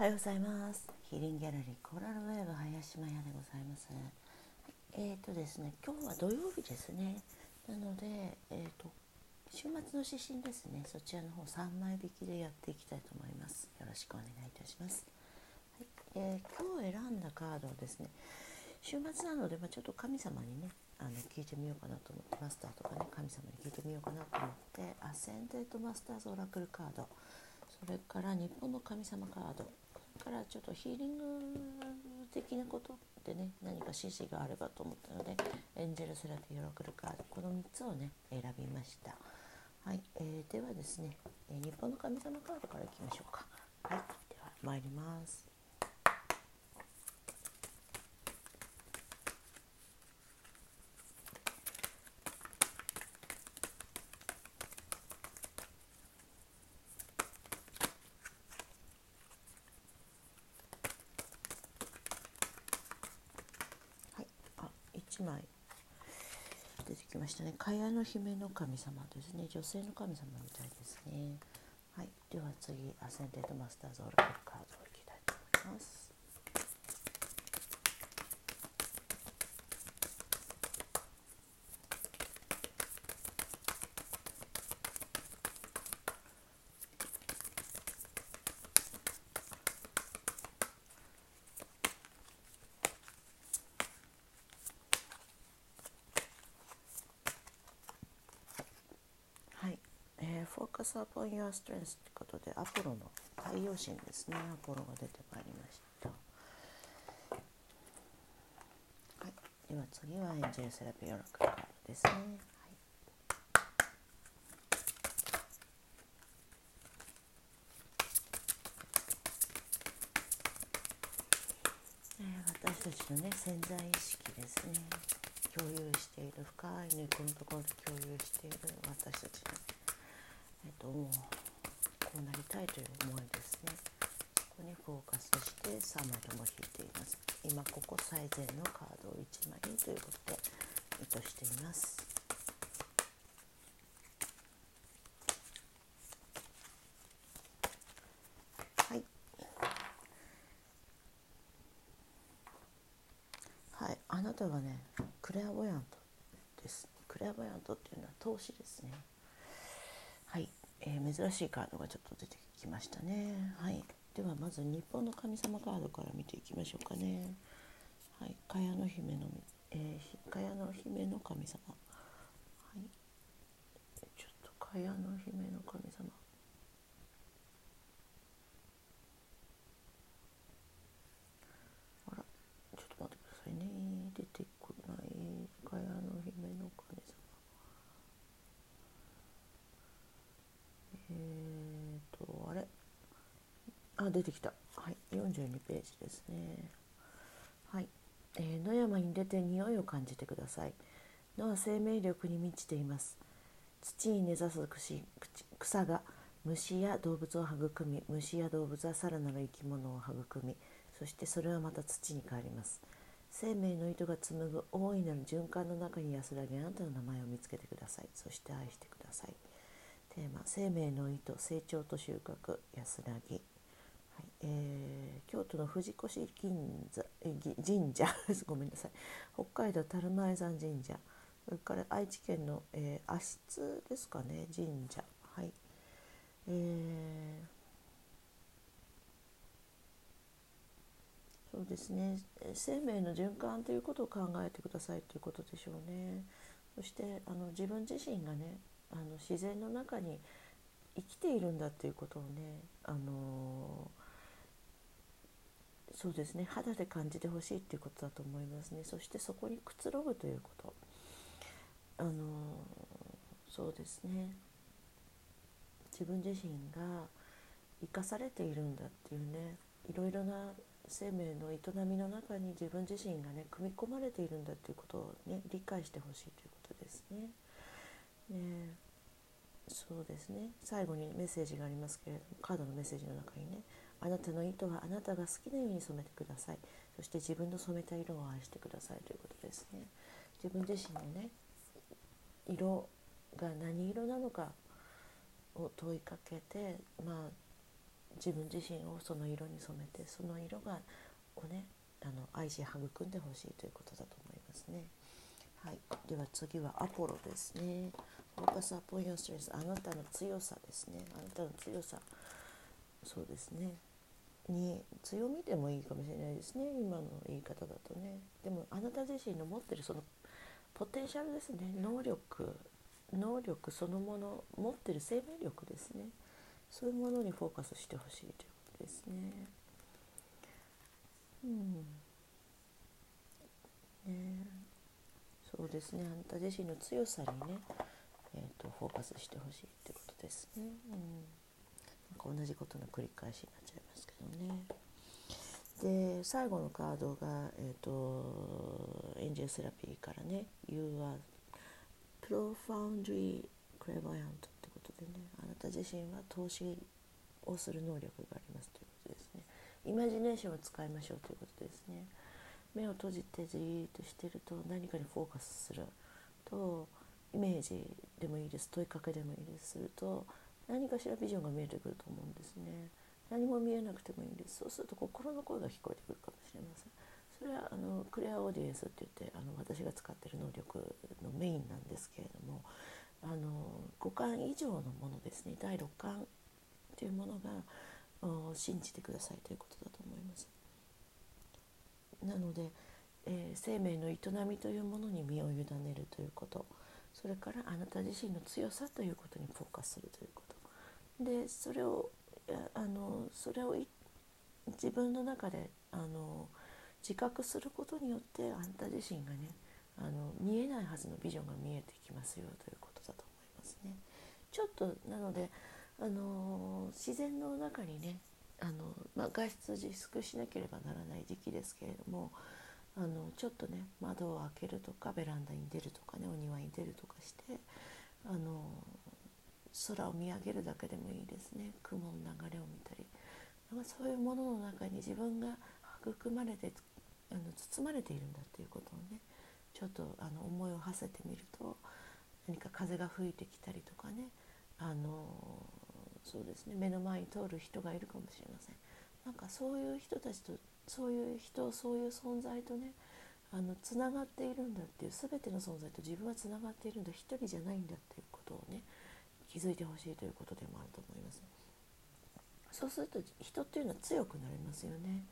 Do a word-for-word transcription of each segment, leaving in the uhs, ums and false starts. おはようございます。ヒーリングギャラリーコーラルウェーブ林真也でございます。えーとですね、今日は土曜日ですね。なので、えー、と週末の指針ですね、そちらの方さんまい引きでやっていきたいと思います。よろしくお願いいたします。はい、えー、今日選んだカードをですね、週末なので、まあ、ちょっと神様にねあの聞いてみようかなと思って、マスターとかね神様に聞いてみようかなと思って、アセンデントマスターズオラクルカード、それから日本の神様カードからちょっとヒーリング的なことでね、何か指示があればと思ったので、エンジェルセラピーオラクルカード、このみっつをね選びました。はい、えー、ではですね、日本の神様カードからいきましょうか。はい、では参ります。いちまい出てきましたね。かやの姫の神様ですね。女性の神様みたいですね。はい、では次、アセンデントマスターズオラクルカードをいきたいと思います。フォーカスアポンユアストレンスということで、アポロの太陽神ですね。アポロが出てまいりました。はい、では次はエンジェルセラピーオラクルカードですね。はい、えー、私たちのね潜在意識ですね、共有している、深いねこのところで共有している私たちのえっと、こうなりたいという思いですね。ここにフォーカスしてさんまいとも引いています。今ここ最善のカードをいちまいということで意図しています。はい、はい、あなたはねクレアボヤントです。クレアボヤントっていうのは投資ですね。はい、えー、珍しいカードがちょっと出てきましたね。はい、ではまず日本の神様カードから見ていきましょうかね。はい、かやの姫の、えー、かやの姫の神様。はい、ちょっとかやの姫の神様。あら、ちょっと待ってくださいね。出てこないかやの姫の神様。えーと、あれ、あ、出てきた。はい、よんじゅうにページですね。はい、えー、野山に出て匂いを感じてください。野は生命力に満ちています。土に根ざす草が虫や動物を育み、虫や動物はさらなる生き物を育み、そしてそれはまた土に帰ります。生命の糸が紡ぐ大いなる循環の中に安らぎ、あなたの名前を見つけてください。そして愛してください。テーマ、生命の糸、成長と収穫、安らぎ。はい、えー、京都の藤越銀座神社ごめんなさい、北海道樽前山神社、それから愛知県の、えー、足津ですかね、神社。はい、えー、そうですね、生命の循環ということを考えてくださいということでしょうね。そしてあの自分自身がねあの自然の中に生きているんだっていうことをね、あのー、そうですね、肌で感じてほしいっていうことだと思いますね。そしてそこにくつろぐということ、あのー、そうですね、自分自身が生かされているんだっていうね、いろいろな生命の営みの中に自分自身がね組み込まれているんだっていうことをね理解してほしいということですね。ね、そうですね、最後にメッセージがありますけれども、カードのメッセージの中にね、あなたの糸はあなたが好きなように染めてください。そして自分の染めた色を愛してくださいということですね。自分自身のね色が何色なのかを問いかけて、まあ自分自身をその色に染めて、その色がをねあの愛し育んでほしいということだと思いますね。はい、では次はアポロですね。フォーカスアポイントストレス、あなたの強さですね。あなたの強さ、そうですね。に強みでもいいかもしれないですね。今の言い方だとね。でもあなた自身の持ってるそのポテンシャルですね。能力、能力そのもの、持ってる生命力ですね。そういうものにフォーカスしてほしいということですね。うん。ね。そうですね。あなた自身の強さにね、えーと、フォーカスしてほしいということですね。うん。同じことの繰り返しになっちゃいますけどね。で最後のカードが、えー、とエンジェルセラピーからね「You are profoundly clairvoyant」ってことでね、あなた自身は透視をする能力がありますということですね。イマジネーションを使いましょうということですね。目を閉じてじーっとしてると何かにフォーカスすると、イメージでもいいです、問いかけでもいいです、すると何かしらビジョンが見えてくると思うんですね。何も見えなくてもいいんです。そうすると心の声が聞こえてくるかもしれません。それはあのクレアオーディエンスって言って、あの私が使っている能力のメインなんですけれども、あの五感以上のものですね、第六感というものが信じてくださいということだと思います。なので、えー、生命の営みというものに身を委ねるということ、それからあなた自身の強さということにフォーカスするということで、それをあのそれを自分の中であの自覚することによって、あなた自身がねあの見えないはずのビジョンが見えてきますよということだと思いますね。ちょっとなのであの自然の中にねあの、まあ、外出自粛しなければならない時期ですけれども、あのちょっとね窓を開けるとかベランダに出るとかね、お庭に出るとかして、あの空を見上げるだけでもいいですね。雲の流れを見たり、そういうものの中に自分が育まれてあの包まれているんだということをね、ちょっとあの思いを馳せてみると、何か風が吹いてきたりとかね、あのそうですね、目の前に通る人がいるかもしれません。なんかそういう人たちと、そういう人、そういう存在とねあのつながっているんだっていう、全ての存在と自分はつながっているんだ、一人じゃないんだっていうことをね気づいてほしいということでもあると思います。そうすると人っていうのは強くなりますよね。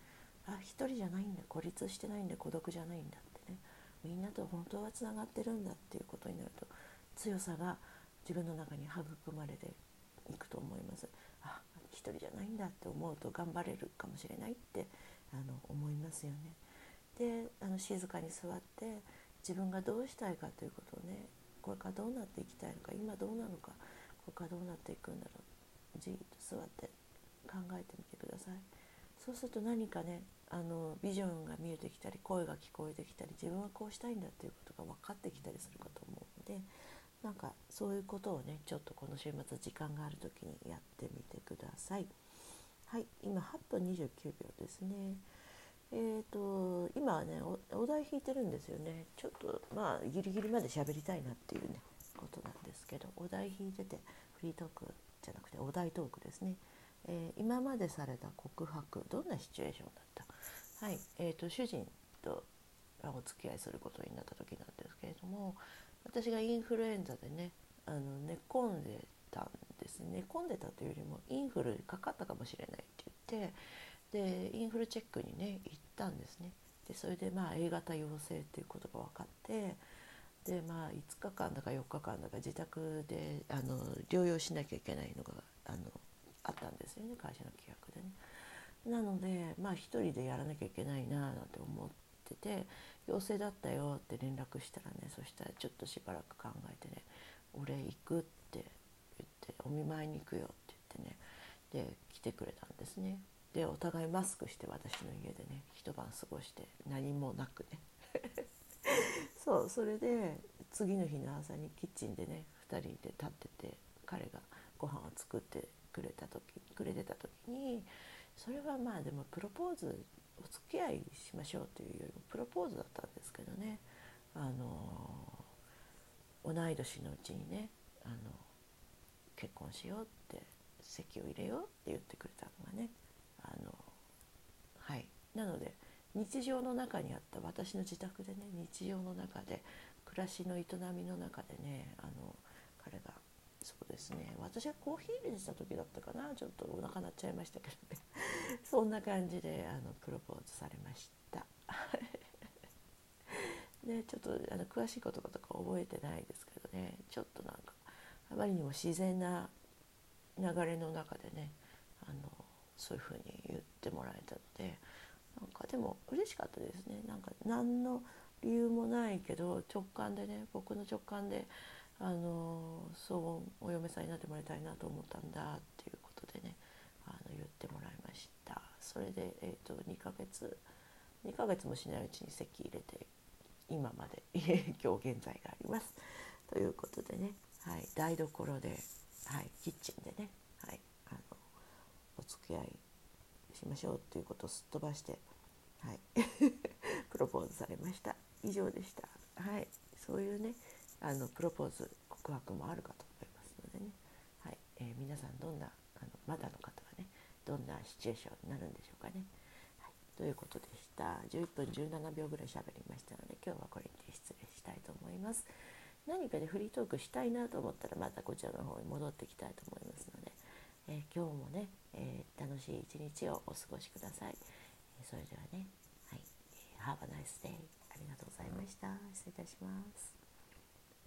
あ、一人じゃないんだ、孤立してないんだ、孤独じゃないんだってね、みんなと本当はつながってるんだっていうことになると、強さが自分の中に育まれていくと思います。あ、一人じゃないんだって思うと頑張れるかもしれないってあの思いますよね。で、あの静かに座って自分がどうしたいかということをね、これからどうなっていきたいのか、今どうなのか、これからどうなっていくんだろう、じっと座って考えてみてください。そうすると何かねあのビジョンが見えてきたり、声が聞こえてきたり、自分はこうしたいんだということが分かってきたりするかと思うので、なんかそういうことをねちょっとこの週末時間がある時にやってみてください。はい、今はっぷんにじゅうきゅうびょうですね。えーと今はね お, お題引いてるんですよね。ちょっとまあギリギリまで喋りたいなっていうねことなんですけど、お題引いてて、フリートークじゃなくてお題トークですね。えー、今までされた告白、どんなシチュエーションだった。はい、えーと主人とお付き合いすることになった時なんですけれども、私がインフルエンザでねあの寝込んでたんですね。寝込んでたというよりもインフルかかったかもしれないって言って、でインフルチェックにね行ったんですね。でそれでまあ エー 型陽性っていうことが分かって、でまあいつかかんだかよっかかんだか自宅であの療養しなきゃいけないのが あ, のあったんですよね、会社の規約でね。なのでまあ一人でやらなきゃいけないななんて思ってて、陽性だったよって連絡したらね、そしたらちょっとしばらく考えてね、俺行くって言って、お見舞いに行くよって言ってね、で来てくれたんですね。でお互いマスクして私の家でね一晩過ごして、何もなくねそう、それで次の日の朝にキッチンでねふたりで立ってて、彼がご飯を作ってくれた時くれてた時に、それはまあでもプロポーズ、お付き合いしましょうというよりもプロポーズだったんですけどね、あの同い年のうちにねあの結婚しようって籍を入れようって言ってくれたのがね、あの、はい、なので日常の中にあった、私の自宅でね、日常の中で暮らしの営みの中でね、あの彼がそうですね、私がコーヒー入れてた時だったかな、ちょっとお腹鳴っちゃいましたけどねそんな感じであのプロポーズされましたでちょっとあの詳しいこととか覚えてないですけどね、ちょっとなんかあまりにも自然な流れの中でね、あのそういうふうに言ってもらえたので、なんかでも嬉しかったですね。なんか何の理由もないけど直感でね、僕の直感であのそう、お嫁さんになってもらいたいなと思ったんだっていうことでね、あの言ってもらいました。それで、えーと、にかげつにかげつもしないうちに籍入れて、今まで今日現在がありますということでね、はい、台所で、はい、キッチンでね、はい、あのお付き合いしましょうということをすっ飛ばして、はい、プロポーズされました。以上でした。はい、そういうね、あのプロポーズ告白もあるかと思いますのでね、はい、えー、皆さんどんな、あのまだの方はね、どんなシチュエーションになるんでしょうかね、はい、ということでした。じゅういっぷんじゅうななびょうぐらい喋りましたので、今日はこれにて失礼したいと思います。何かでフリートークしたいなと思ったら、またこちらの方に戻ってきたいと思いますので、えー、今日もね、えー、楽しい一日をお過ごしください。えー、それではね、はい、えー、Have a nice day。 ありがとうございました。失礼いたします。